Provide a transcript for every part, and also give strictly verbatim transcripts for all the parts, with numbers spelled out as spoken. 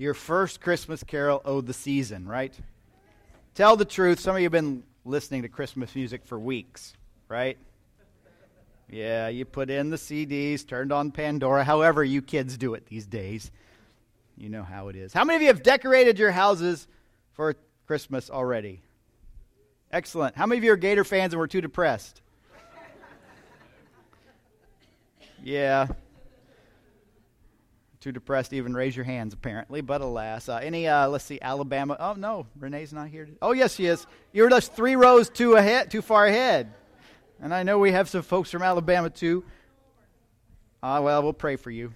your first Christmas carol, "Oh, the Season," right? Tell the truth. Some of you have been listening to Christmas music for weeks, right? Yeah, you put in the C Ds, turned on Pandora, however you kids do it these days. You know how it is. How many of you have decorated your houses for Christmas already? Excellent. How many of you are Gator fans and were too depressed? Yeah. Too depressed to even raise your hands, apparently, but alas. Uh, any, uh, let's see, Alabama. Oh, no, Renee's not here. Oh, yes, she is. You were just three rows too ahead, too far ahead. And I know we have some folks from Alabama, too. Ah, uh, well, we'll pray for you.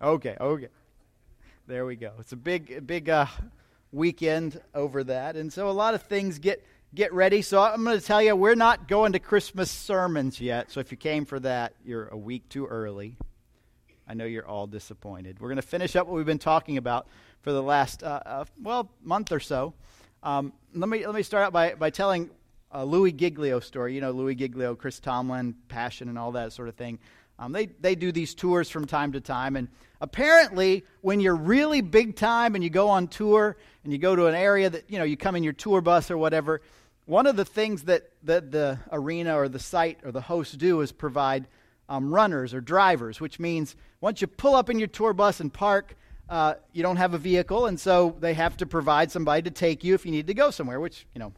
Okay, okay. There we go. It's a big, big uh, weekend over that. And so a lot of things get, get ready. So I'm going to tell you, we're not going to Christmas sermons yet. So if you came for that, you're a week too early. I know you're all disappointed. We're going to finish up what we've been talking about for the last, uh, uh, well, month or so. Um, let me let me start out by, by telling a Louis Giglio story. You know, Louis Giglio, Chris Tomlin, Passion, and all that sort of thing. Um, they, they do these tours from time to time, and apparently when you're really big time and you go on tour and you go to an area that, you know, you come in your tour bus or whatever, one of the things that, that the arena or the site or the host do is provide um, runners or drivers, which means once you pull up in your tour bus and park, uh, you don't have a vehicle, and so they have to provide somebody to take you if you need to go somewhere, which, you know,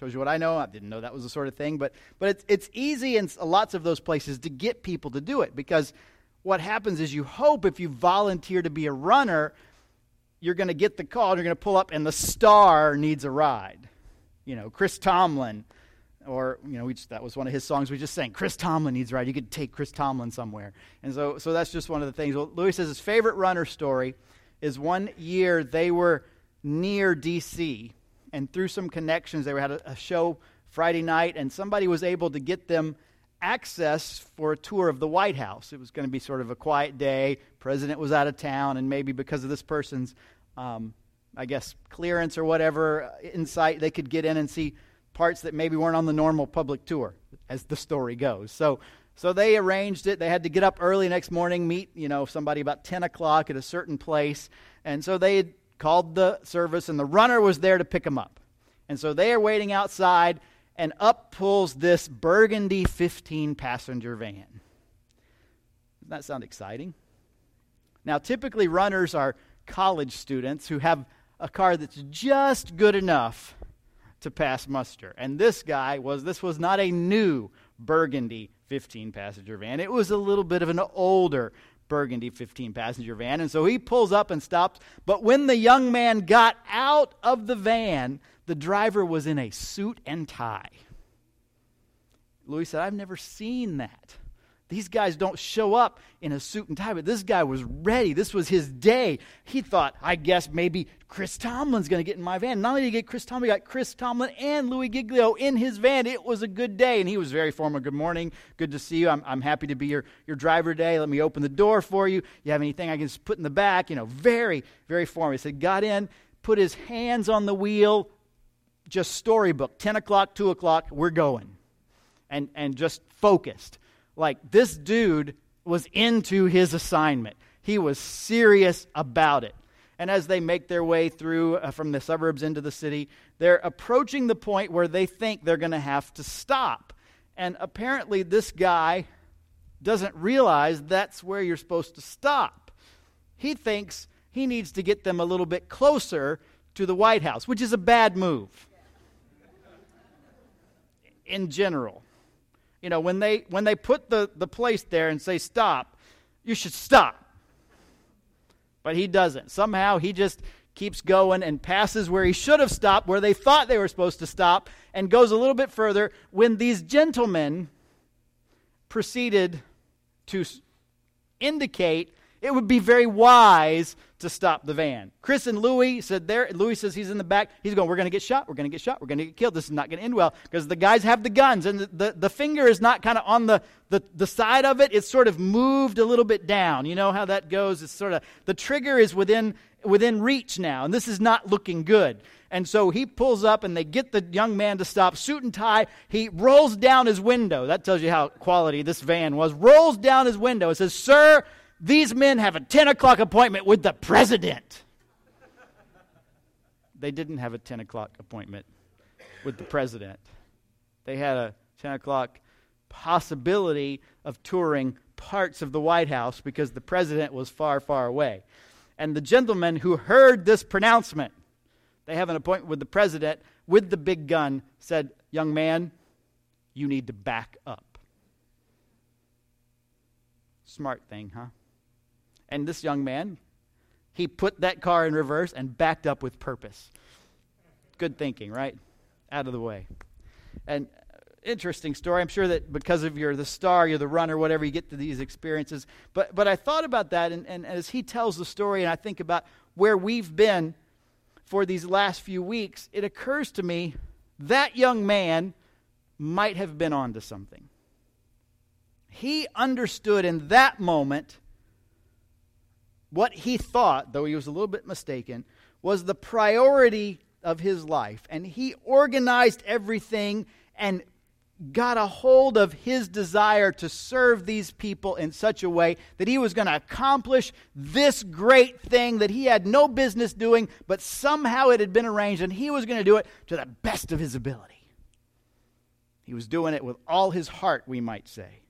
shows you what I know. I didn't know that was the sort of thing, but but it's it's easy in lots of those places to get people to do it, because what happens is you hope if you volunteer to be a runner, you're going to get the call, and you're going to pull up, and the star needs a ride. You know, Chris Tomlin, or, you know, we just, that was one of his songs we just sang. Chris Tomlin needs a ride. You could take Chris Tomlin somewhere, and so so that's just one of the things. Well, Louis says his favorite runner story is one year they were near D C and through some connections, they had a, a show Friday night, and somebody was able to get them access for a tour of the White House. It was going to be sort of a quiet day. President was out of town, and maybe because of this person's, um, I guess, clearance or whatever, insight, they could get in and see parts that maybe weren't on the normal public tour, as the story goes. So so they arranged it. They had to get up early next morning, meet, you know, somebody about ten o'clock at a certain place, and so they had called the service, and the runner was there to pick him up. And so they are waiting outside, and up pulls this burgundy fifteen-passenger van. Doesn't that sound exciting? Now, typically runners are college students who have a car that's just good enough to pass muster. And this guy was, this was not a new burgundy fifteen-passenger van. It was a little bit of an older burgundy fifteen-passenger van, and so he pulls up and stops. But when the young man got out of the van, the driver was in a suit and tie. Louis said, I've never seen that. These guys don't show up in a suit and tie, but this guy was ready. This was his day. He thought, I guess maybe Chris Tomlin's going to get in my van. Not only did he get Chris Tomlin, he got Chris Tomlin and Louis Giglio in his van. It was a good day, and he was very formal. Good morning. Good to see you. I'm, I'm happy to be your, your driver today. Let me open the door for you. You have anything I can just put in the back? You know, very, very formal. He said, got in, put his hands on the wheel, just storybook, ten o'clock, two o'clock, we're going, and and just focused. Like, this dude was into his assignment. He was serious about it. And as they make their way through uh, from the suburbs into the city, they're approaching the point where they think they're going to have to stop. And apparently this guy doesn't realize that's where you're supposed to stop. He thinks he needs to get them a little bit closer to the White House, which is a bad move in general. You know, when they when they put the, the place there and say stop, you should stop. But he doesn't. Somehow he just keeps going and passes where he should have stopped, where they thought they were supposed to stop, and goes a little bit further when these gentlemen proceeded to indicate it would be very wise to stop the van. Chris and Louis said there, Louis says he's in the back. He's going, we're going to get shot. We're going to get shot. We're going to get killed. This is not going to end well, because the guys have the guns, and the, the, the finger is not kind of on the, the, the side of it. It's sort of moved a little bit down. You know how that goes. It's sort of, the trigger is within within reach now, and this is not looking good. And so he pulls up, and they get the young man to stop, suit and tie. He rolls down his window. That tells you how quality this van was. Rolls down his window and says, sir, These men have a ten o'clock appointment with the president. They didn't have a ten o'clock appointment with the president. They had a ten o'clock possibility of touring parts of the White House because the president was far, far away. And the gentleman who heard this pronouncement, they have an appointment with the president, with the big gun, said, "Young man, you need to back up." Smart thing, huh? And this young man, he put that car in reverse and backed up with purpose. Good thinking, right? Out of the way. And interesting story. I'm sure that because of you're the star, you're the runner, whatever, you get to these experiences. But but I thought about that, and, and as he tells the story, and I think about where we've been for these last few weeks, it occurs to me that young man might have been onto something. He understood in that moment what he thought, though he was a little bit mistaken, was the priority of his life. And he organized everything and got a hold of his desire to serve these people in such a way that he was going to accomplish this great thing that he had no business doing, but somehow it had been arranged, and he was going to do it to the best of his ability. He was doing it with all his heart, we might say.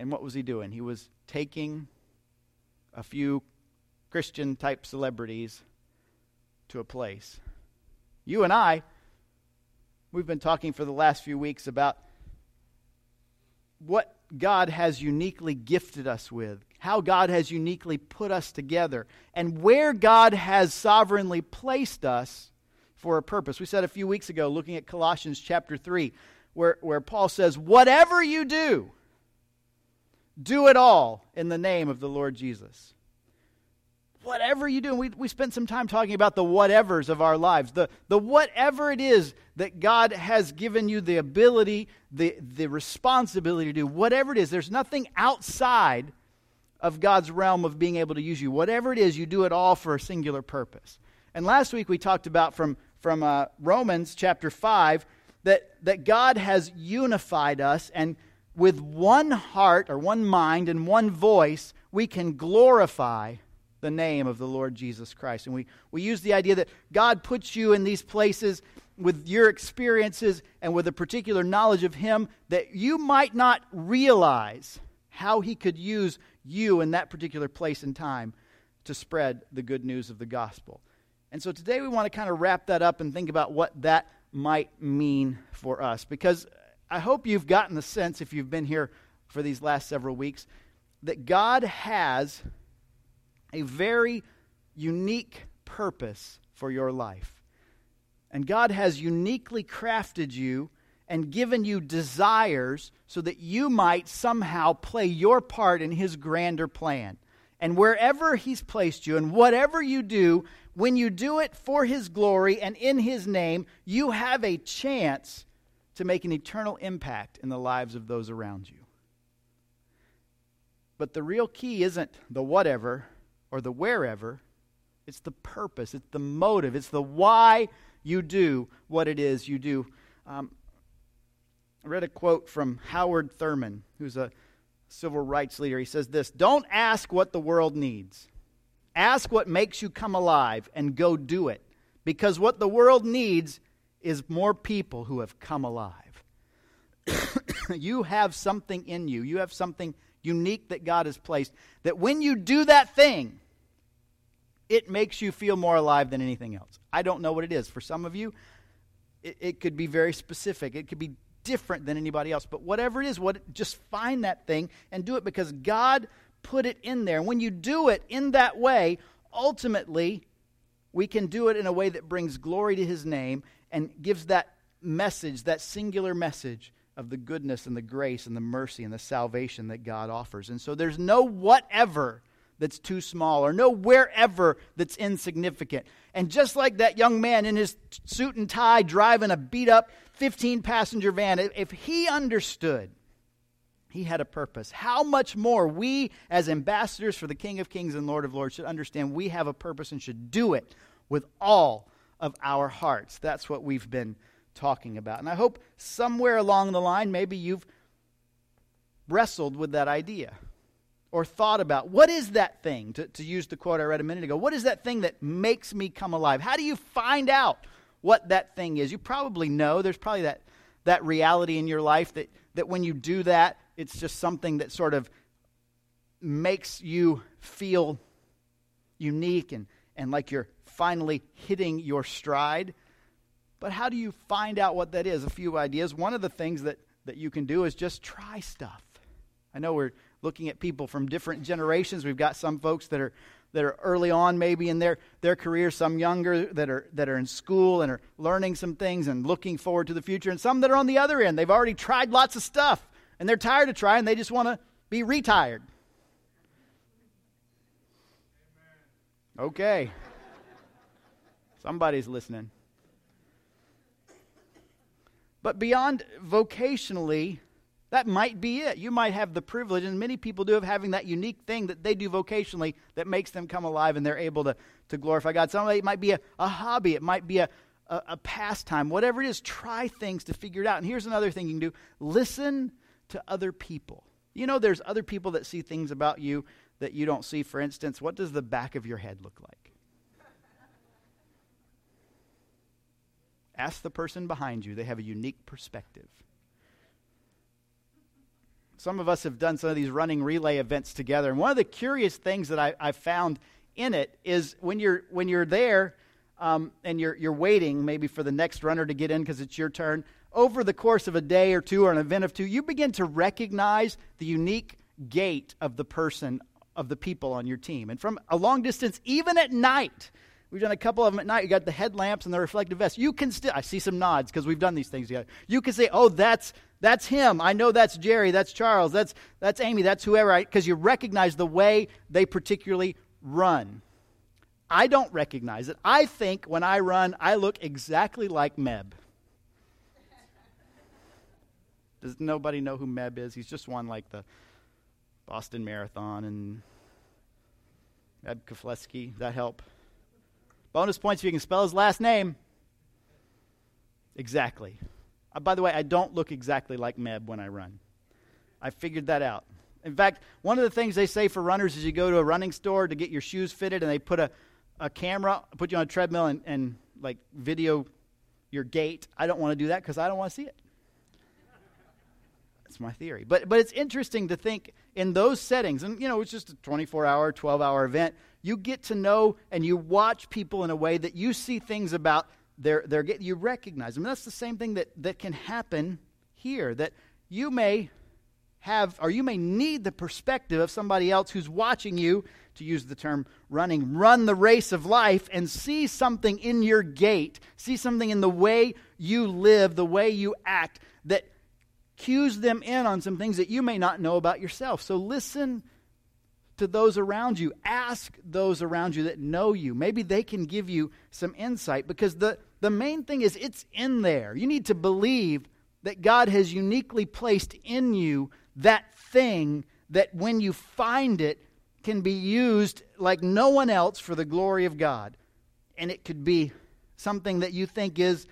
And what was he doing? He was taking a few Christian-type celebrities to a place. You and I, we've been talking for the last few weeks about what God has uniquely gifted us with, how God has uniquely put us together, and where God has sovereignly placed us for a purpose. We said a few weeks ago, looking at Colossians chapter three, where, where Paul says, "Whatever you do, do it all in the name of the Lord Jesus." Whatever you do, we, we spent some time talking about the whatevers of our lives. The, the whatever it is that God has given you the ability, the, the responsibility to do, whatever it is, there's nothing outside of God's realm of being able to use you. Whatever it is, you do it all for a singular purpose. And last week we talked about from, from uh, Romans chapter five that, that God has unified us, and with one heart or one mind and one voice, we can glorify the name of the Lord Jesus Christ. And we, we use the idea that God puts you in these places with your experiences and with a particular knowledge of Him that you might not realize how He could use you in that particular place and time to spread the good news of the gospel. And so today we want to kind of wrap that up and think about what that might mean for us. Because I hope you've gotten the sense, if you've been here for these last several weeks, that God has a very unique purpose for your life. And God has uniquely crafted you and given you desires so that you might somehow play your part in His grander plan. And wherever He's placed you and whatever you do, when you do it for His glory and in His name, you have a chance to make an eternal impact in the lives of those around you. But the real key isn't the whatever or the wherever, it's the purpose, it's the motive, it's the why you do what it is you do. Um, I read a quote from Howard Thurman, who's a civil rights leader. He says this, "Don't ask what the world needs. Ask what makes you come alive and go do it, because what the world needs is more people who have come alive." You have something in you. You have something unique that God has placed, that when you do that thing, it makes you feel more alive than anything else. I don't know what it is. For some of you, it, it could be very specific. It could be different than anybody else. But whatever it is, what, just find that thing and do it because God put it in there. And when you do it in that way, ultimately, we can do it in a way that brings glory to His name and gives that message, that singular message, of the goodness and the grace and the mercy and the salvation that God offers. And so there's no whatever that's too small or no wherever that's insignificant. And just like that young man in his suit and tie driving a beat-up fifteen-passenger van, if he understood he had a purpose, how much more we as ambassadors for the King of Kings and Lord of Lords should understand we have a purpose and should do it with all of our hearts. That's what we've been talking about. And I hope somewhere along the line, maybe you've wrestled with that idea. or thought about. What is that thing, to, to use the quote I read a minute ago, what is that thing that makes me come alive? How do you find out what that thing is? You probably know. There's probably that that reality in your life that, that when you do that, it's just something that sort of makes you feel unique and, and like you're finally hitting your stride. But how do you find out what that is? A few ideas. One of the things that, that you can do is just try stuff. I know we're looking at people from different generations. We've got some folks that are that are early on maybe in their, their career, some younger that are that are in school and are learning some things and looking forward to the future, and some that are on the other end. They've already tried lots of stuff, and they're tired of trying. They just want to be retired. Okay. Somebody's listening. But beyond vocationally, that might be it. You might have the privilege, and many people do, of having that unique thing that they do vocationally that makes them come alive and they're able to, to glorify God. Some of it might be a, a hobby. It might be a, a, a pastime. Whatever it is, try things to figure it out. And here's another thing you can do. Listen to other people. You know, there's other people that see things about you that you don't see. For instance, what does the back of your head look like? Ask the person behind you. They have a unique perspective. Some of us have done some of these running relay events together. And one of the curious things that I, I found in it is when you're when you're there um, and you're you're waiting maybe for the next runner to get in because it's your turn, over the course of a day or two or an event of two, you begin to recognize the unique gait of the person, of the people on your team. And from a long distance, even at night, we've done a couple of them at night. You got the headlamps and the reflective vest. You can still, I see some nods because we've done these things together. You can say, oh, that's that's him. I know that's Jerry. That's Charles. That's that's Amy. That's whoever. Because you recognize the way they particularly run. I don't recognize it. I think when I run, I look exactly like Meb. Does nobody know who Meb is? He's just won like the Boston Marathon and Meb Keflezighi. That help? Bonus points if you can spell his last name. Exactly. Uh, by the way, I don't look exactly like Meb when I run. I figured that out. In fact, one of the things they say for runners is you go to a running store to get your shoes fitted, and they put a, a camera, put you on a treadmill and, and like video your gait. I don't want to do that because I don't want to see it. That's my theory. But but it's interesting to think in those settings, and you know, it's just a twenty-four hour, twelve hour event. You get to know and you watch people in a way that you see things about their their you recognize them. I mean, that's the same thing that, that can happen here, that you may have or you may need the perspective of somebody else who's watching you, to use the term running, run the race of life and see something in your gait, see something in the way you live, the way you act, that cues them in on some things that you may not know about yourself. So listen to those around you. Ask those around you that know you. Maybe they can give you some insight, because the, the main thing is it's in there. You need to believe that God has uniquely placed in you that thing that when you find it can be used like no one else for the glory of God. And it could be something that you think is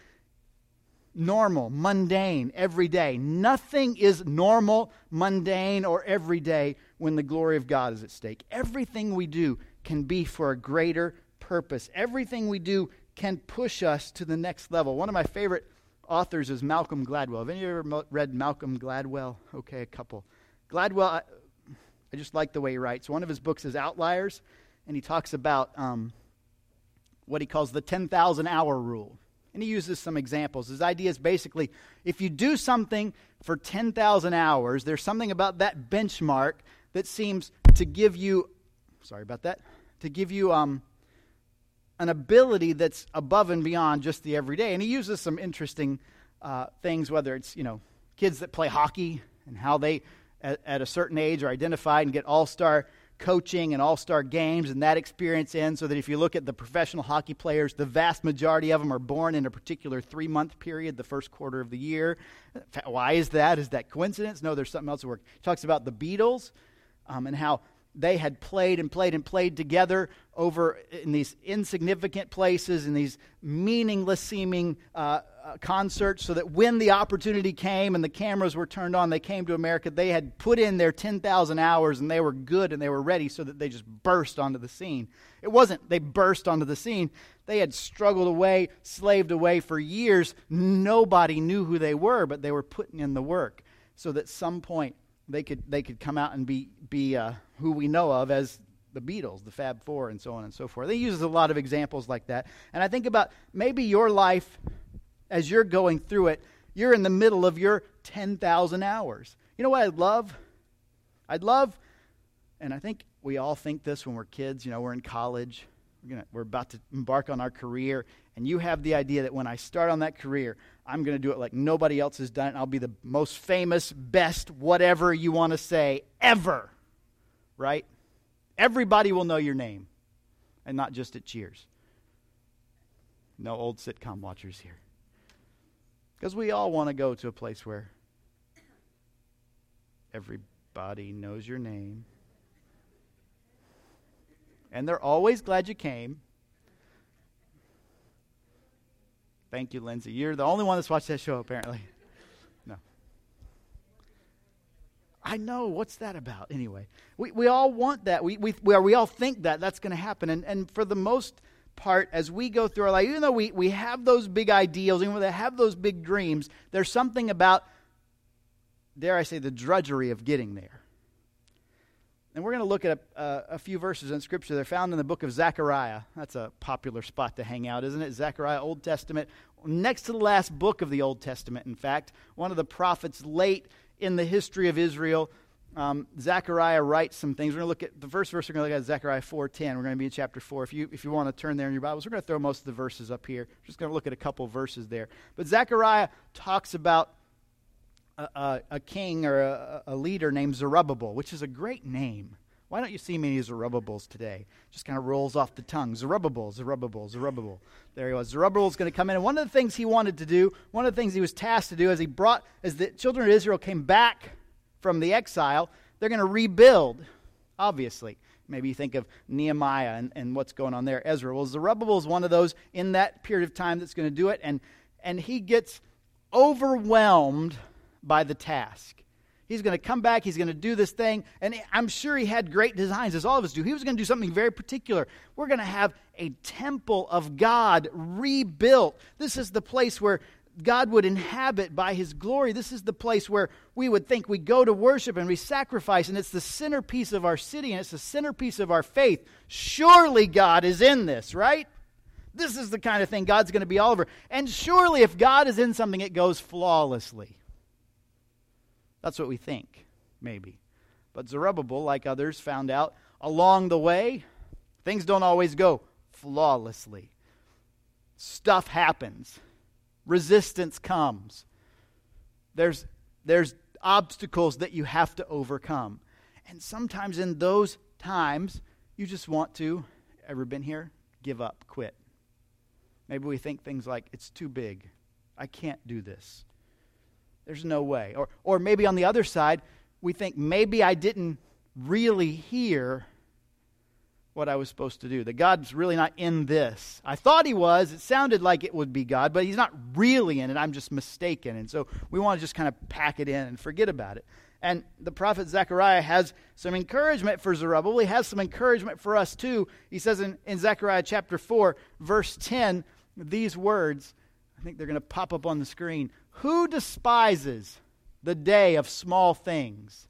normal, mundane, everyday. Nothing is normal, mundane, or everyday when the glory of God is at stake. Everything we do can be for a greater purpose. Everything we do can push us to the next level. One of my favorite authors is Malcolm Gladwell. Have any of you ever read Malcolm Gladwell? Okay, a couple. Gladwell, I, I just like the way he writes. One of his books is Outliers, and he talks about um, what he calls the ten thousand hour rule. And he uses some examples. His idea is basically, if you do something for ten thousand hours, there's something about that benchmark that seems to give you, sorry about that, to give you um, an ability that's above and beyond just the everyday. And he uses some interesting uh, things, whether it's, you know, kids that play hockey and how they, at, at a certain age, are identified and get all-star coaching and all-star games, and that experience ends so that if you look at the professional hockey players, the vast majority of them are born in a particular three-month period, the first quarter of the year. Why is that? Is that coincidence? No, there's something else at work. He talks about the Beatles um, and how they had played and played and played together over in these insignificant places, in these meaningless-seeming uh, concerts, so that when the opportunity came and the cameras were turned on, they came to America, they had put in their ten thousand hours, and they were good, and they were ready, so that they just burst onto the scene. It wasn't they burst onto the scene. They had struggled away, slaved away for years. Nobody knew who they were, but they were putting in the work, so that at some point, They could they could come out and be be uh, who we know of as the Beatles, the Fab Four, and so on and so forth. They use a lot of examples like that. And I think about maybe your life as you're going through it, you're in the middle of your ten thousand hours. You know what I'd love? I'd love, and I think we all think this when we're kids, you know, we're in college, we're gonna, we're about to embark on our career, and you have the idea that when I start on that career, I'm going to do it like nobody else has done it. I'll be the most famous, best, whatever you want to say, ever, right? Everybody will know your name, and not just at Cheers. No old sitcom watchers here. Because we all want to go to a place where everybody knows your name, and they're always glad you came. Thank you, Lindsay. You're the only one that's watched that show, apparently. No. I know. What's that about? Anyway, we, we all want that. We we we, are, we all think that that's going to happen. And and for the most part, as we go through our life, even though we, we have those big ideals, even though we have those big dreams, there's something about, dare I say, the drudgery of getting there. And we're going to look at a, uh, a few verses in Scripture. They're found in the book of Zechariah. That's a popular spot to hang out, isn't it? Zechariah, Old Testament. Next to the last book of the Old Testament, in fact. One of the prophets late in the history of Israel. Um, Zechariah writes some things. We're going to look at the first verse. We're going to look at Zechariah four ten. We're going to be in chapter four. If you, if you want to turn there in your Bibles, we're going to throw most of the verses up here. We're just going to look at a couple verses there. But Zechariah talks about A, a, a king or a, a leader named Zerubbabel, which is a great name. Why don't you see many Zerubbabels today? Just kind of rolls off the tongue. Zerubbabel, Zerubbabel, Zerubbabel. There he was. Zerubbabel's going to come in. And one of the things he wanted to do, one of the things he was tasked to do as he brought, as the children of Israel came back from the exile, they're going to rebuild, obviously. Maybe you think of Nehemiah and, and what's going on there, Ezra. Well, Zerubbabel is one of those in that period of time that's going to do it. And, and he gets overwhelmed by the task. He's going to come back, he's going to do this thing, and I'm sure he had great designs, as all of us do. He was going to do something very particular. We're going to have a temple of God rebuilt. This is the place where God would inhabit by his glory. This is the place where we would think we go to worship and we sacrifice, and it's the centerpiece of our city, and it's the centerpiece of our faith. Surely God is in this, right? This is the kind of thing God's going to be all over. And surely if God is in something, it goes flawlessly. That's what we think, maybe. But Zerubbabel, like others, found out along the way, things don't always go flawlessly. Stuff happens. Resistance comes. There's, there's obstacles that you have to overcome. And sometimes in those times, you just want to, ever been here? Give up, quit. Maybe we think things like, it's too big. I can't do this. There's no way. Or or maybe on the other side, we think maybe I didn't really hear what I was supposed to do. That God's really not in this. I thought he was. It sounded like it would be God, but he's not really in it. I'm just mistaken. And so we want to just kind of pack it in and forget about it. And the prophet Zechariah has some encouragement for Zerubbabel. He has some encouragement for us too. He says in, in Zechariah chapter four, verse ten, these words, I think they're going to pop up on the screen. Who despises the day of small things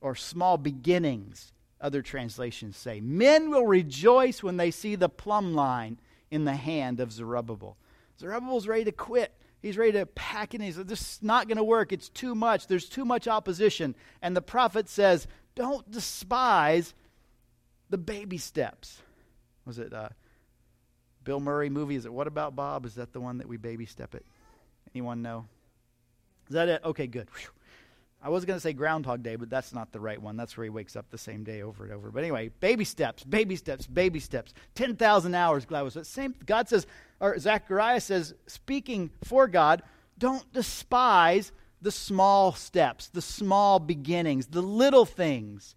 or small beginnings, other translations say. Men will rejoice when they see the plumb line in the hand of Zerubbabel. Zerubbabel's ready to quit. He's ready to pack it in. He says, this is not going to work. It's too much. There's too much opposition. And the prophet says, don't despise the baby steps. Was it a Bill Murray movie? Is it What About Bob? Is that the one that we baby step it? Anyone know? Is that it? Okay, good. Whew. I was going to say Groundhog Day, but that's not the right one. That's where he wakes up the same day over and over. But anyway, baby steps, baby steps, baby steps. ten thousand hours, Glad was it. Same, God says, or Zechariah says, speaking for God, don't despise the small steps, the small beginnings, the little things.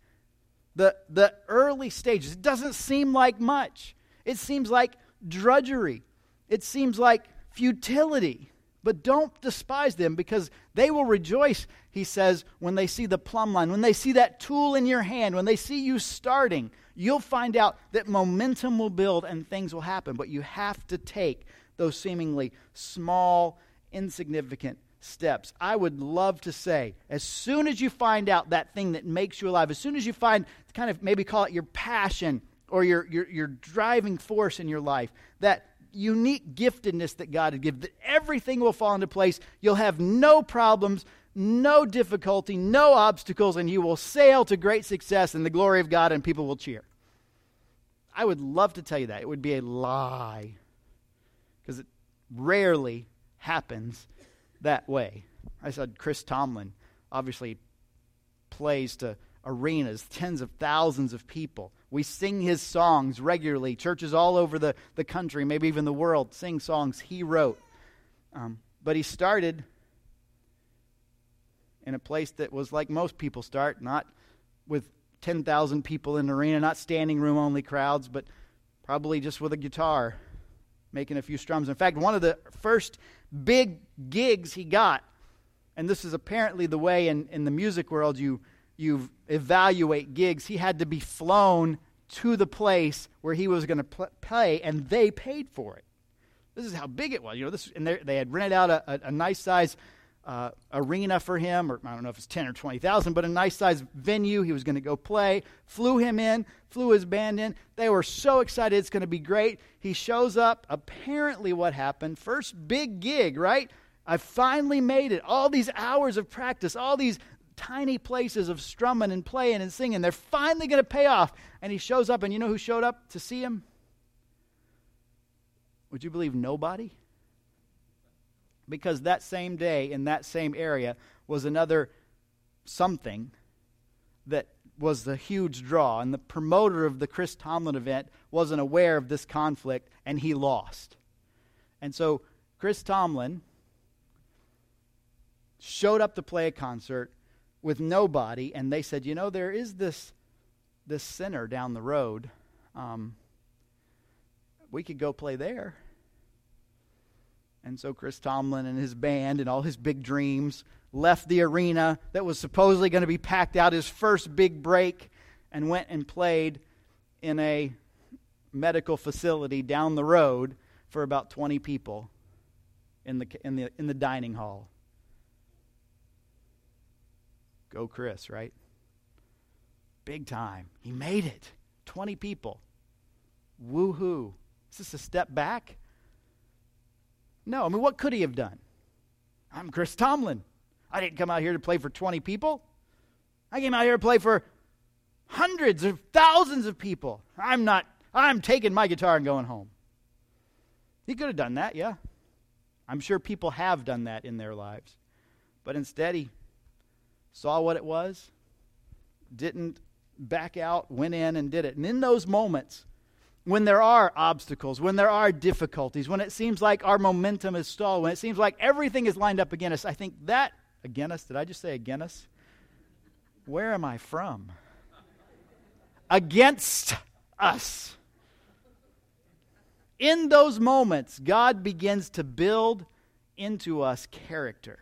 the, the early stages. It doesn't seem like much. It seems like drudgery. It seems like futility. But don't despise them, because they will rejoice, he says, when they see the plumb line, when they see that tool in your hand, when they see you starting, you'll find out that momentum will build and things will happen. But you have to take those seemingly small, insignificant steps. I would love to say, as soon as you find out that thing that makes you alive, as soon as you find, kind of maybe call it your passion or your your, your driving force in your life, that unique giftedness that God had given, that everything will fall into place. You'll have no problems, no difficulty, no obstacles, and you will sail to great success and the glory of God, and people will cheer. I would love to tell you that. It would be a lie, because it rarely happens that way. I said Chris Tomlin obviously plays to arenas, tens of thousands of people. We sing his songs regularly. Churches all over the, the country, maybe even the world, sing songs he wrote. Um, but he started in a place that was like most people start, not with ten thousand people in an arena, not standing room only crowds, but probably just with a guitar, making a few strums. In fact, one of the first big gigs he got, and this is apparently the way in, in the music world you you evaluate gigs, he had to be flown to the place where he was going to pl- play, and they paid for it. This is how big it was, you know. This, and they had rented out a, a, a nice size uh, arena for him, or I don't know if it's ten or twenty thousand, but a nice size venue. He was going to go play. Flew him in, flew his band in. They were so excited. It's going to be great. He shows up. Apparently, what happened? First big gig, right? I finally made it. All these hours of practice, all these tiny places of strumming and playing and singing, they're finally going to pay off. And he shows up, and you know who showed up to see him? Would you believe nobody? Because that same day in that same area was another something that was the huge draw, and the promoter of the Chris Tomlin event wasn't aware of this conflict, and he lost. And so Chris Tomlin showed up to play a concert with nobody, and they said, you know, there is this this center down the road. Um, we could go play there. And so Chris Tomlin and his band and all his big dreams left the arena that was supposedly going to be packed out, his first big break, and went and played in a medical facility down the road for about twenty people in the in the in the dining hall. Go Chris, right? Big time. He made it. twenty people. Woo-hoo. Is this a step back? No. I mean, what could he have done? I'm Chris Tomlin. I didn't come out here to play for twenty people. I came out here to play for hundreds of thousands of people. I'm not, I'm taking my guitar and going home. He could have done that, yeah. I'm sure people have done that in their lives. But instead, he saw what it was, didn't back out, went in and did it. And in those moments, when there are obstacles, when there are difficulties, when it seems like our momentum is stalled, when it seems like everything is lined up against us, I think that, against us, did I just say against us? Where am I from? Against us. In those moments, God begins to build into us character,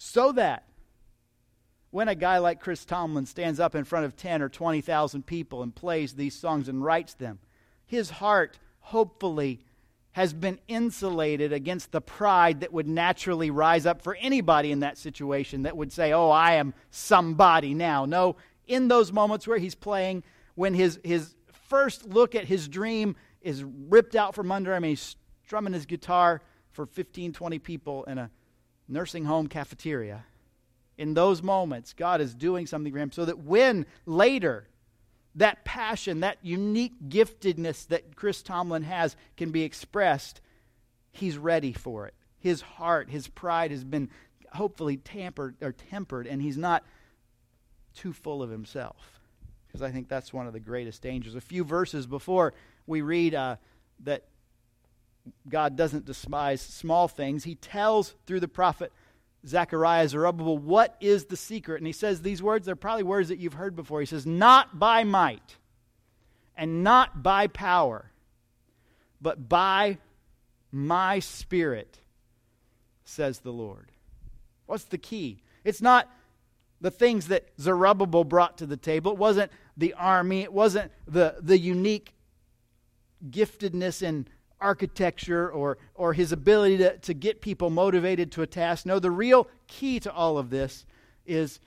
so that when a guy like Chris Tomlin stands up in front of ten or twenty thousand people and plays these songs and writes them, his heart, hopefully, has been insulated against the pride that would naturally rise up for anybody in that situation that would say, oh, I am somebody now. No, in those moments where he's playing, when his, his first look at his dream is ripped out from under him, and he's strumming his guitar for fifteen, twenty people in a nursing home cafeteria. In those moments, God is doing something for him, so that when later that passion, that unique giftedness that Chris Tomlin has can be expressed, he's ready for it. His heart, his pride has been hopefully tampered or tempered, and he's not too full of himself. Because I think that's one of the greatest dangers. A few verses before we read uh, that God doesn't despise small things, he tells through the prophet Zechariah, Zerubbabel, what is the secret? And he says these words, they're probably words that you've heard before. He says, not by might and not by power, but by my Spirit, says the Lord. What's the key? It's not the things that Zerubbabel brought to the table. It wasn't the army. It wasn't the, the unique giftedness in architecture or, or his ability to, to get people motivated to a task. No, the real key to all of this is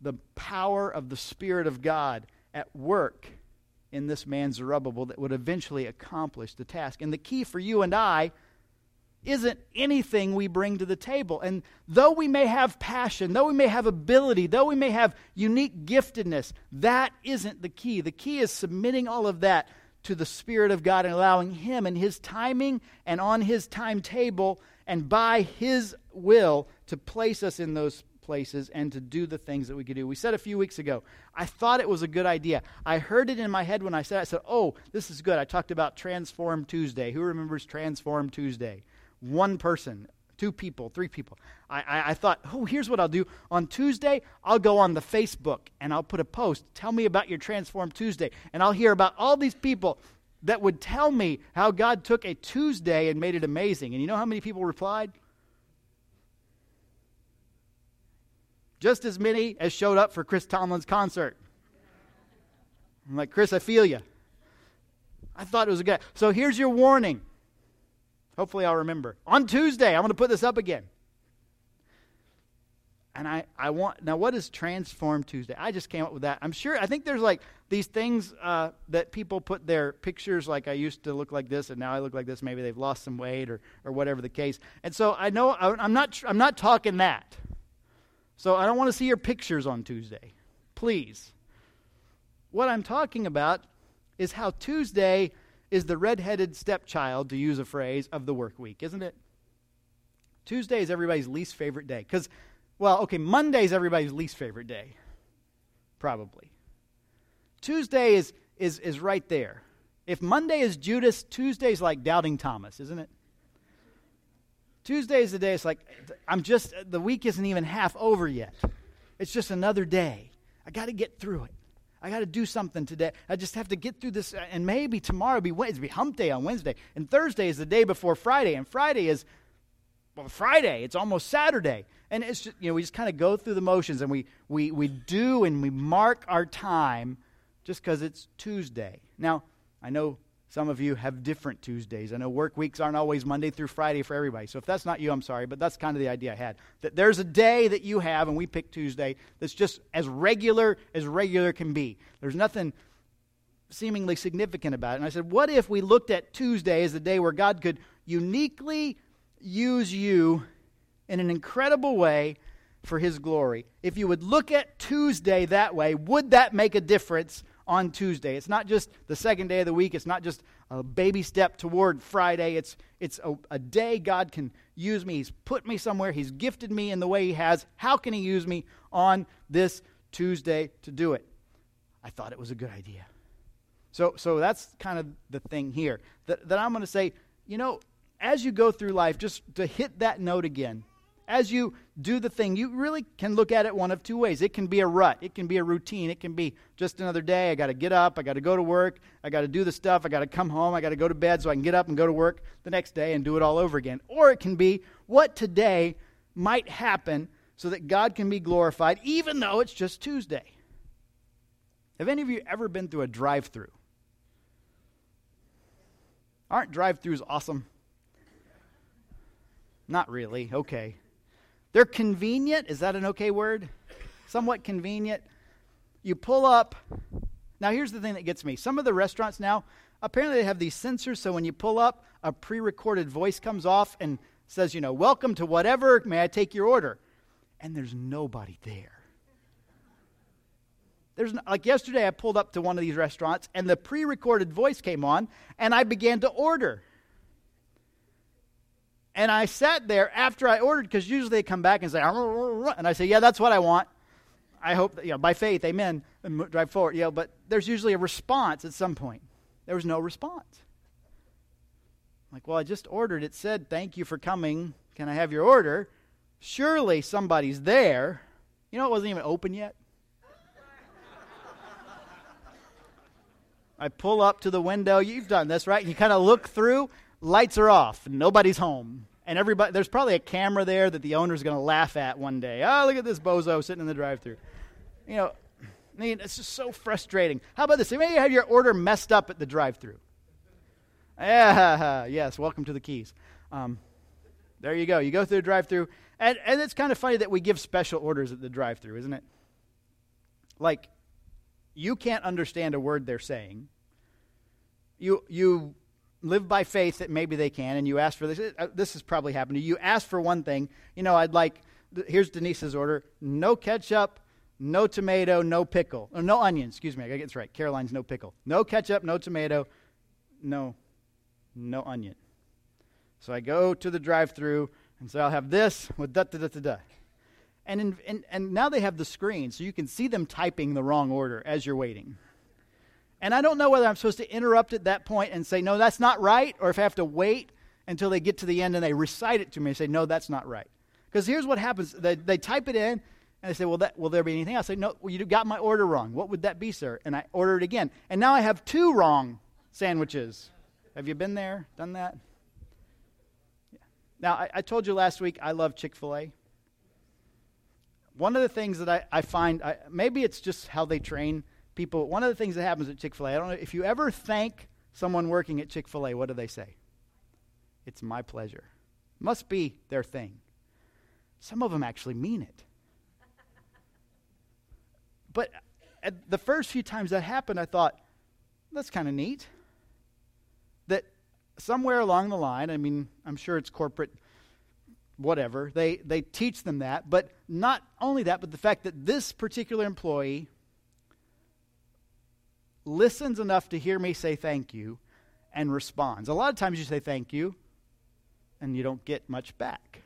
the power of the Spirit of God at work in this man Zerubbabel that would eventually accomplish the task. And the key for you and I isn't anything we bring to the table. And though we may have passion, though we may have ability, though we may have unique giftedness, that isn't the key. The key is submitting all of that to the Spirit of God and allowing Him and His timing and on His timetable and by His will to place us in those places and to do the things that we could do. We said a few weeks ago, I thought it was a good idea. I heard it in my head when I said it. I said, oh, this is good. I talked about Transform Tuesday. Who remembers Transform Tuesday? One person, two people, three people. I, I, I thought, oh, here's what I'll do. On Tuesday, I'll go on the Facebook and I'll put a post. Tell me about your Transform Tuesday. And I'll hear about all these people that would tell me how God took a Tuesday and made it amazing. And you know how many people replied? Just as many as showed up for Chris Tomlin's concert. I'm like, Chris, I feel you. I thought it was a good. So here's your warning. Hopefully I'll remember. On Tuesday, I'm going to put this up again. And I, I want, now what is Transform Tuesday? I just came up with that. I'm sure, I think there's like these things uh, that people put their pictures, like I used to look like this and now I look like this. Maybe they've lost some weight or or whatever the case. And so I know, I, I'm not I'm not talking that. So I don't want to see your pictures on Tuesday. Please. What I'm talking about is how Tuesday is the redheaded stepchild, to use a phrase, of the work week, isn't it? Tuesday is everybody's least favorite day. Because, well, okay, Monday is everybody's least favorite day, probably. Tuesday is is is right there. If Monday is Judas, Tuesday's like Doubting Thomas, isn't it? Tuesday is the day it's like, I'm just, the week isn't even half over yet. It's just another day. I got to get through it. I got to do something today. I just have to get through this. And maybe tomorrow will be Wednesday. It'll be hump day on Wednesday. And Thursday is the day before Friday. And Friday is, well, Friday. It's almost Saturday. And it's just, you know, we just kind of go through the motions. And we we we do and we mark our time just because it's Tuesday. Now, I know some of you have different Tuesdays. I know work weeks aren't always Monday through Friday for everybody. So if that's not you, I'm sorry. But that's kind of the idea I had. That there's a day that you have, and we pick Tuesday, that's just as regular as regular can be. There's nothing seemingly significant about it. And I said, what if we looked at Tuesday as the day where God could uniquely use you in an incredible way for His glory? If you would look at Tuesday that way, would that make a difference on Tuesday? It's not just the second day of the week. It's not just a baby step toward Friday. It's it's a, a day God can use me. He's put me somewhere. He's gifted me in the way He has. How can He use me on this Tuesday to do it? I thought it was a good idea. So so that's kind of the thing here. That, that I'm going to say, you know, as you go through life, just to hit that note again, as you do the thing, you really can look at it one of two ways. It can be a rut. It can be a routine. It can be just another day. I got to get up. I got to go to work. I got to do the stuff. I got to come home. I got to go to bed so I can get up and go to work the next day and do it all over again. Or it can be what today might happen so that God can be glorified, even though it's just Tuesday. Have any of you ever been through a drive-thru? Aren't drive-thrus awesome? Not really. Okay. They're convenient. Is that an okay word? Somewhat convenient. You pull up. Now, here's the thing that gets me. Some of the restaurants now, apparently they have these sensors, so when you pull up, a pre-recorded voice comes off and says, you know, welcome to whatever, may I take your order? And there's nobody there. There's no, like yesterday, I pulled up to one of these restaurants, and the pre-recorded voice came on, and I began to order. And I sat there after I ordered, because usually they come back and say, and I say, yeah, that's what I want. I hope, that, you know, by faith, amen, and drive forward. You know, but there's usually a response at some point. There was no response. Like, well, I just ordered. It said, thank you for coming. Can I have your order? surely somebody's there. You know, it wasn't even open yet. I pull up to the window. You've done this, right? You kind of look through. Lights are off. Nobody's home. And everybody, there's probably a camera there that the owner's going to laugh at one day. Oh, look at this bozo sitting in the drive-thru. You know, I mean, it's just so frustrating. How about this? You may have your order messed up at the drive-thru. Yeah, yes, welcome to the Keys. Um, there you go. You go through the drive-thru. And, and it's kind of funny that we give special orders at the drive-thru, isn't it? Like, you can't understand a word they're saying. You... you live by faith that maybe they can, and you ask for this. This has probably happened to you. You ask for one thing. You know, I'd like, here's Denise's order, no ketchup, no tomato, no pickle. Oh, no onion, excuse me, I got to get this right. Caroline's no pickle. No ketchup, no tomato, no, no onion. So I go to the drive-thru and say, I'll have this with da-da-da-da-da. And, in, and, and now they have the screen, so you can see them typing the wrong order as you're waiting. And I don't know whether I'm supposed to interrupt at that point and say, no, that's not right, or if I have to wait until they get to the end and they recite it to me and say, no, that's not right. Because here's what happens. They, they type it in, and they say, well, that, will there be anything? I say, no, well, you got my order wrong. What would that be, sir? And I order it again. And now I have two wrong sandwiches. Have you been there, done that? Yeah. Now, I, I told you last week I love Chick-fil-A. One of the things that I, I find, I, maybe it's just how they train people, one of the things that happens at Chick-fil-A, I don't know, if you ever thank someone working at Chick-fil-A, what do they say? It's my pleasure. Must be their thing. Some of them actually mean it. But at the first few times that happened, I thought, that's kind of neat. That somewhere along the line, I mean, I'm sure it's corporate, whatever, they, they teach them that, but not only that, but the fact that this particular employee listens enough to hear me say thank you and responds. A lot of times you say thank you and you don't get much back.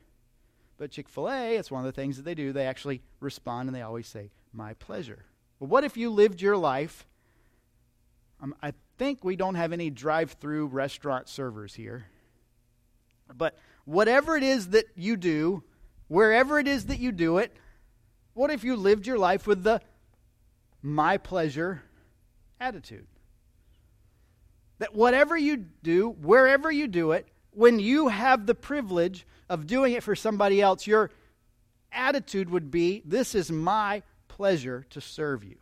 But Chick-fil-A, it's one of the things that they do. They actually respond and they always say, my pleasure. Well, what if you lived your life? Um, I think we don't have any drive-through restaurant servers here. But whatever it is that you do, wherever it is that you do it, what if you lived your life with the my pleasure attitude? That whatever you do, wherever you do it, when you have the privilege of doing it for somebody else, your attitude would be, this is my pleasure to serve you.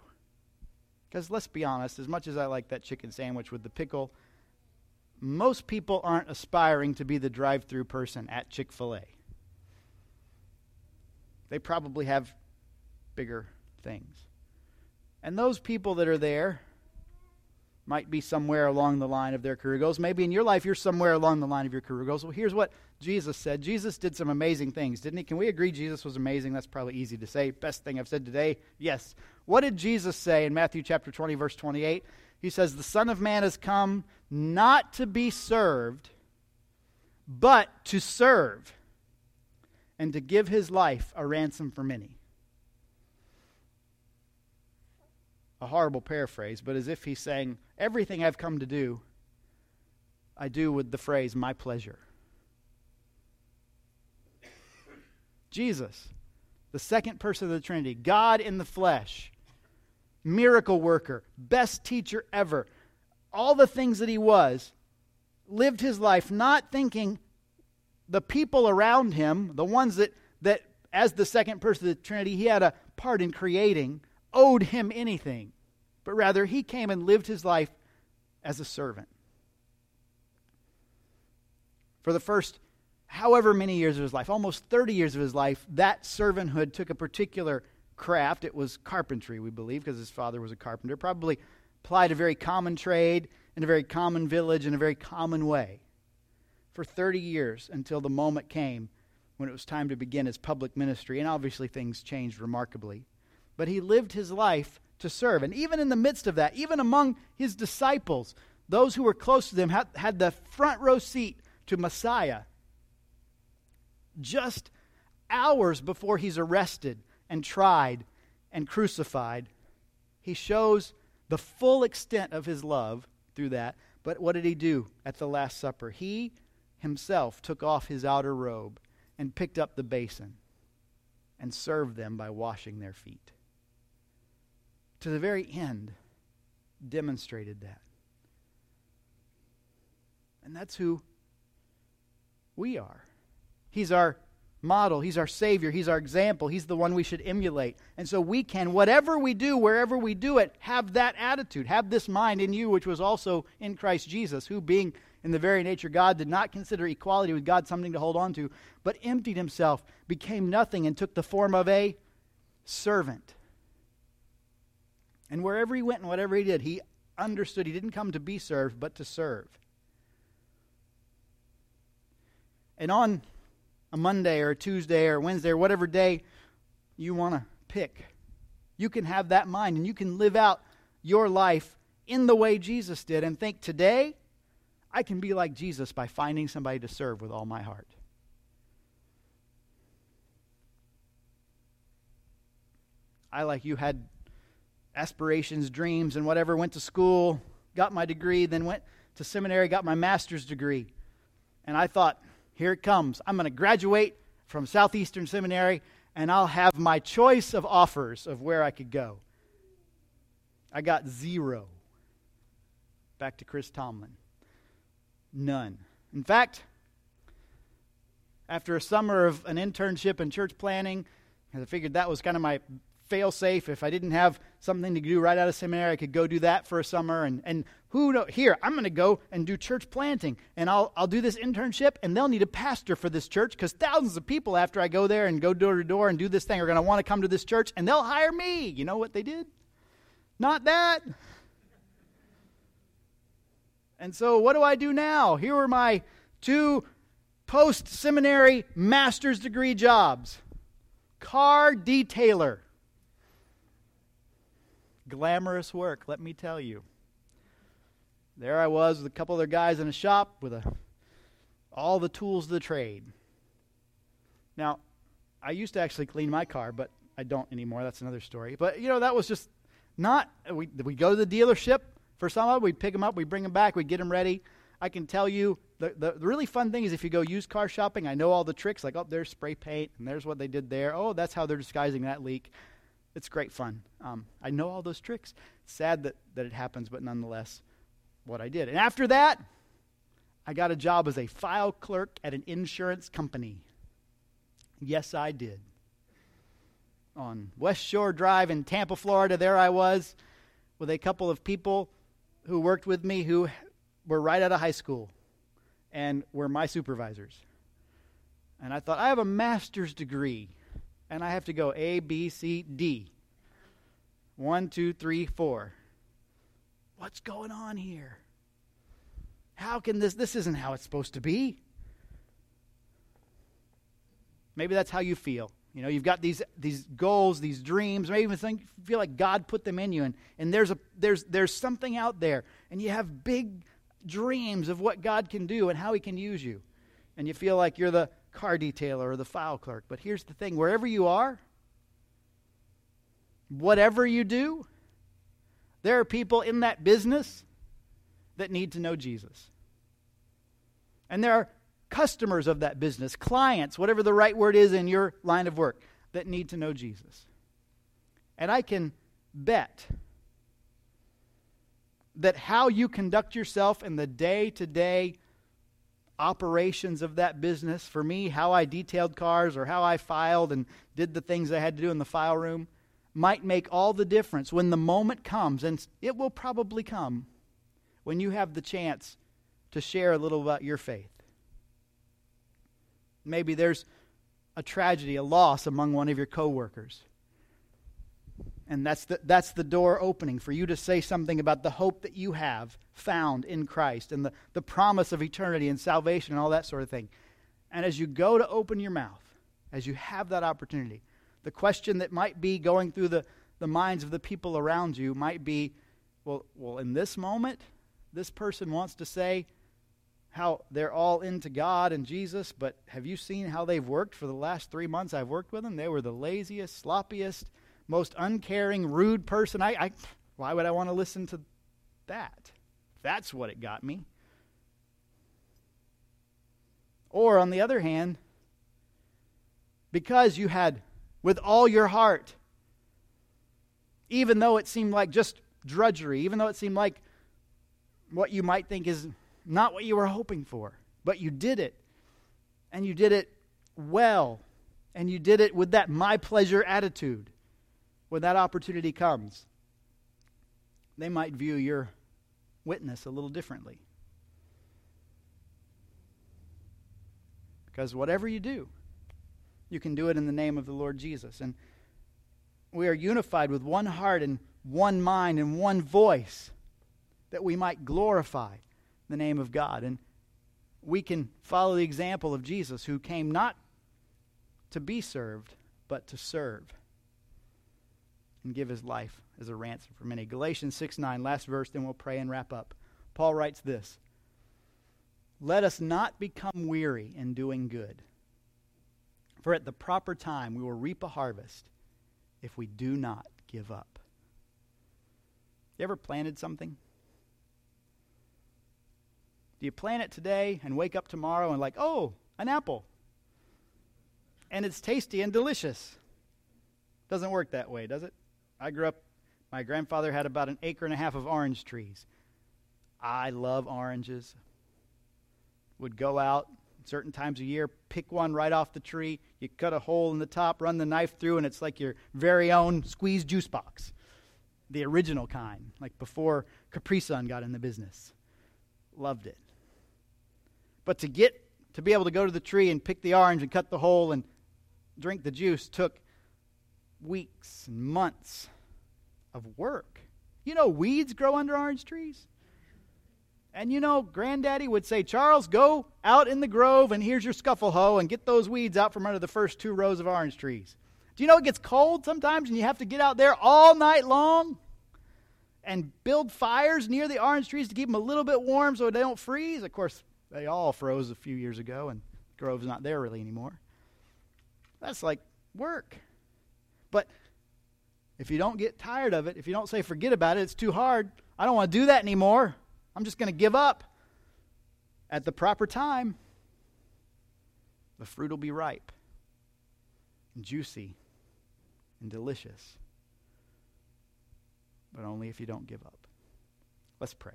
Because let's be honest, as much as I like that chicken sandwich with the pickle, most people aren't aspiring to be the drive-thru person at Chick-fil-A. They probably have bigger things. And those people that are there might be somewhere along the line of their career goals. Maybe in your life, you're somewhere along the line of your career goals. Well, here's what Jesus said. Jesus did some amazing things, didn't he? Can we agree Jesus was amazing? That's probably easy to say. Best thing I've said today, yes. What did Jesus say in Matthew chapter twenty, verse twenty-eight? He says, the Son of Man has come not to be served, but to serve and to give his life a ransom for many. A horrible paraphrase, but as if he's saying, everything I've come to do, I do with the phrase, my pleasure. Jesus, the second person of the Trinity, God in the flesh, miracle worker, best teacher ever, all the things that he was, lived his life not thinking the people around him, the ones that, that as the second person of the Trinity, he had a part in creating, owed him anything, but rather he came and lived his life as a servant. For the first however many years of his life, almost thirty years of his life, that servanthood took a particular craft. It was carpentry, we believe, because his father was a carpenter, probably plied a very common trade in a very common village in a very common way for thirty years until the moment came when it was time to begin his public ministry, and obviously things changed remarkably. But he lived his life to serve. And even in the midst of that, even among his disciples, those who were close to them had, had the front row seat to Messiah just hours before he's arrested and tried and crucified. He shows the full extent of his love through that. But what did he do at the Last Supper? He himself took off his outer robe and picked up the basin and serve them by washing their feet. To the very end, demonstrated that. And that's who we are. He's our model. He's our Savior. He's our example. He's the one we should emulate. And so we can, whatever we do, wherever we do it, have that attitude. Have this mind in you, which was also in Christ Jesus, who being in the very nature God, did not consider equality with God something to hold on to, but emptied himself, became nothing, and took the form of a servant. And wherever he went and whatever he did, he understood he didn't come to be served, but to serve. And on a Monday or a Tuesday or Wednesday or whatever day you want to pick, you can have that mind and you can live out your life in the way Jesus did and think, today I can be like Jesus by finding somebody to serve with all my heart. I, like you, had aspirations, dreams, and whatever, went to school, got my degree, then went to seminary, got my master's degree. And I thought, here it comes. I'm going to graduate from Southeastern Seminary, and I'll have my choice of offers of where I could go. I got zero. Back to Chris Tomlin. None. In fact, after a summer of an internship in church planning, I figured that was kind of my fail-safe. If I didn't have something to do right out of seminary, I could go do that for a summer. And, and who know, here, I'm going to go and do church planting. And I'll I'll do this internship, and they'll need a pastor for this church because thousands of people after I go there and go door to door and do this thing are going to want to come to this church, and they'll hire me. You know what they did? Not that. And so what do I do now? Here are my two post-seminary master's degree jobs. Car detailer. Glamorous work, let me tell you. There I was with a couple other guys in a shop with a, all the tools of the trade. Now, I used to actually clean my car, but I don't anymore. That's another story. But, you know, that was just not... We, we go to the dealership. For some of them, we'd pick them up, we'd bring them back, we'd get them ready. I can tell you, the, the the really fun thing is if you go used car shopping, I know all the tricks, like, oh, there's spray paint, and there's what they did there. Oh, that's how they're disguising that leak. It's great fun. Um, I know all those tricks. It's sad that, that it happens, but nonetheless, what I did. And after that, I got a job as a file clerk at an insurance company. Yes, I did. On West Shore Drive in Tampa, Florida, there I was with a couple of people who worked with me who were right out of high school and were my supervisors. And I thought, I have a master's degree, and I have to go A, B, C, D. One, two, three, four. What's going on here? How can this, this isn't how it's supposed to be. Maybe that's how you feel. You know, you've got these these goals, these dreams, maybe even think, feel like God put them in you, and, and there's a there's there's something out there, and you have big dreams of what God can do and how he can use you. And you feel like you're the car detailer or the file clerk. But here's the thing, wherever you are, whatever you do, there are people in that business that need to know Jesus. And there are customers of that business, clients, whatever the right word is in your line of work, that need to know Jesus. And I can bet that how you conduct yourself in the day-to-day operations of that business, for me, how I detailed cars or how I filed and did the things I had to do in the file room, might make all the difference when the moment comes, and it will probably come, when you have the chance to share a little about your faith. Maybe there's a tragedy, a loss among one of your coworkers. And that's the, that's the door opening for you to say something about the hope that you have found in Christ and the, the promise of eternity and salvation and all that sort of thing. And as you go to open your mouth, as you have that opportunity, the question that might be going through the, the minds of the people around you might be, well, well, in this moment, this person wants to say how they're all into God and Jesus, but have you seen how they've worked for the last three months I've worked with them? They were the laziest, sloppiest, most uncaring, rude person. I, I why would I want to listen to that? That's what it got me. Or on the other hand, because you had with all your heart. Even though it seemed like just drudgery, even though it seemed like what you might think is not what you were hoping for, but you did it, and you did it well, and you did it with that my pleasure attitude. When that opportunity comes, they might view your witness a little differently. Because whatever you do, you can do it in the name of the Lord Jesus. And we are unified with one heart and one mind and one voice, that we might glorify the name of God. And we can follow the example of Jesus, who came not to be served, but to serve and give his life as a ransom for many. Galatians six nine, last verse, then we'll pray and wrap up. Paul writes this: "Let us not become weary in doing good, for at the proper time we will reap a harvest if we do not give up." You ever planted something? Do you plant it today and wake up tomorrow and like, oh, an apple, and it's tasty and delicious? Doesn't work that way, does it? I grew up, my grandfather had about an acre and a half of orange trees. I love oranges. Would go out certain times of year, pick one right off the tree. You cut a hole in the top, run the knife through, and it's like your very own squeeze juice box. The original kind, like before Capri Sun got in the business. Loved it. But to get to be able to go to the tree and pick the orange and cut the hole and drink the juice took weeks and months of work. You know weeds grow under orange trees? And you know Granddaddy would say, "Charles, go out in the grove and here's your scuffle hoe and get those weeds out from under the first two rows of orange trees." Do you know it gets cold sometimes and you have to get out there all night long and build fires near the orange trees to keep them a little bit warm so they don't freeze? Of course, they all froze a few years ago, and the grove's not there really anymore. That's like work. But if you don't get tired of it, if you don't say, forget about it, it's too hard, I don't want to do that anymore, I'm just going to give up, at the proper time, the fruit will be ripe and juicy and delicious. But only if you don't give up. Let's pray.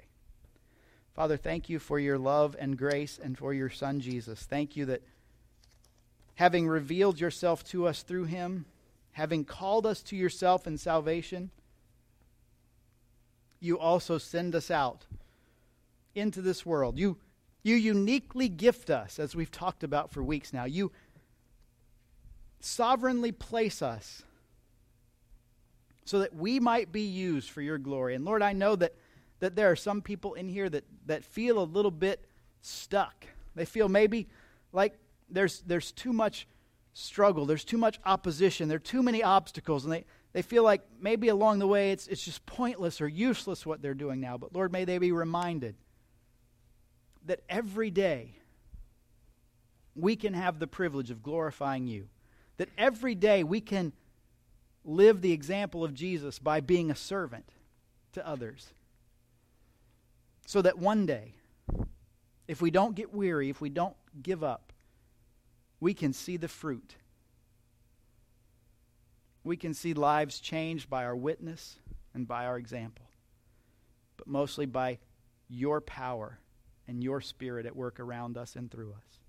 Father, thank you for your love and grace and for your Son, Jesus. Thank you that having revealed yourself to us through him, having called us to yourself in salvation, you also send us out into this world. You, you uniquely gift us, as we've talked about for weeks now. You sovereignly place us so that we might be used for your glory. And Lord, I know that, that there are some people in here that, that feel a little bit stuck. They feel maybe like there's there's too much struggle, there's too much opposition, there are too many obstacles, and they, they feel like maybe along the way it's it's just pointless or useless what they're doing now. But Lord, may they be reminded that every day we can have the privilege of glorifying you, that every day we can live the example of Jesus by being a servant to others, so that one day, if we don't get weary, if we don't give up, we can see the fruit. We can see lives changed by our witness and by our example, but mostly by your power and your Spirit at work around us and through us.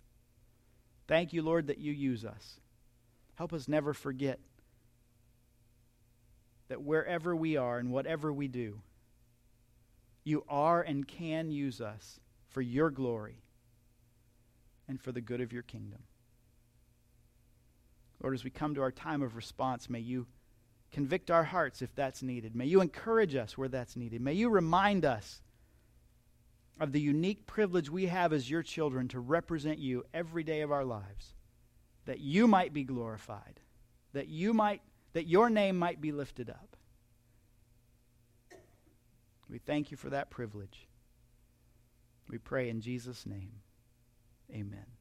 Thank you, Lord, that you use us. Help us never forget that wherever we are and whatever we do, you are and can use us for your glory and for the good of your kingdom. Lord, as we come to our time of response, may you convict our hearts if that's needed. May you encourage us where that's needed. May you remind us of the unique privilege we have as your children to represent you every day of our lives, that you might be glorified, that you might, that your name might be lifted up. We thank you for that privilege. We pray in Jesus' name. Amen.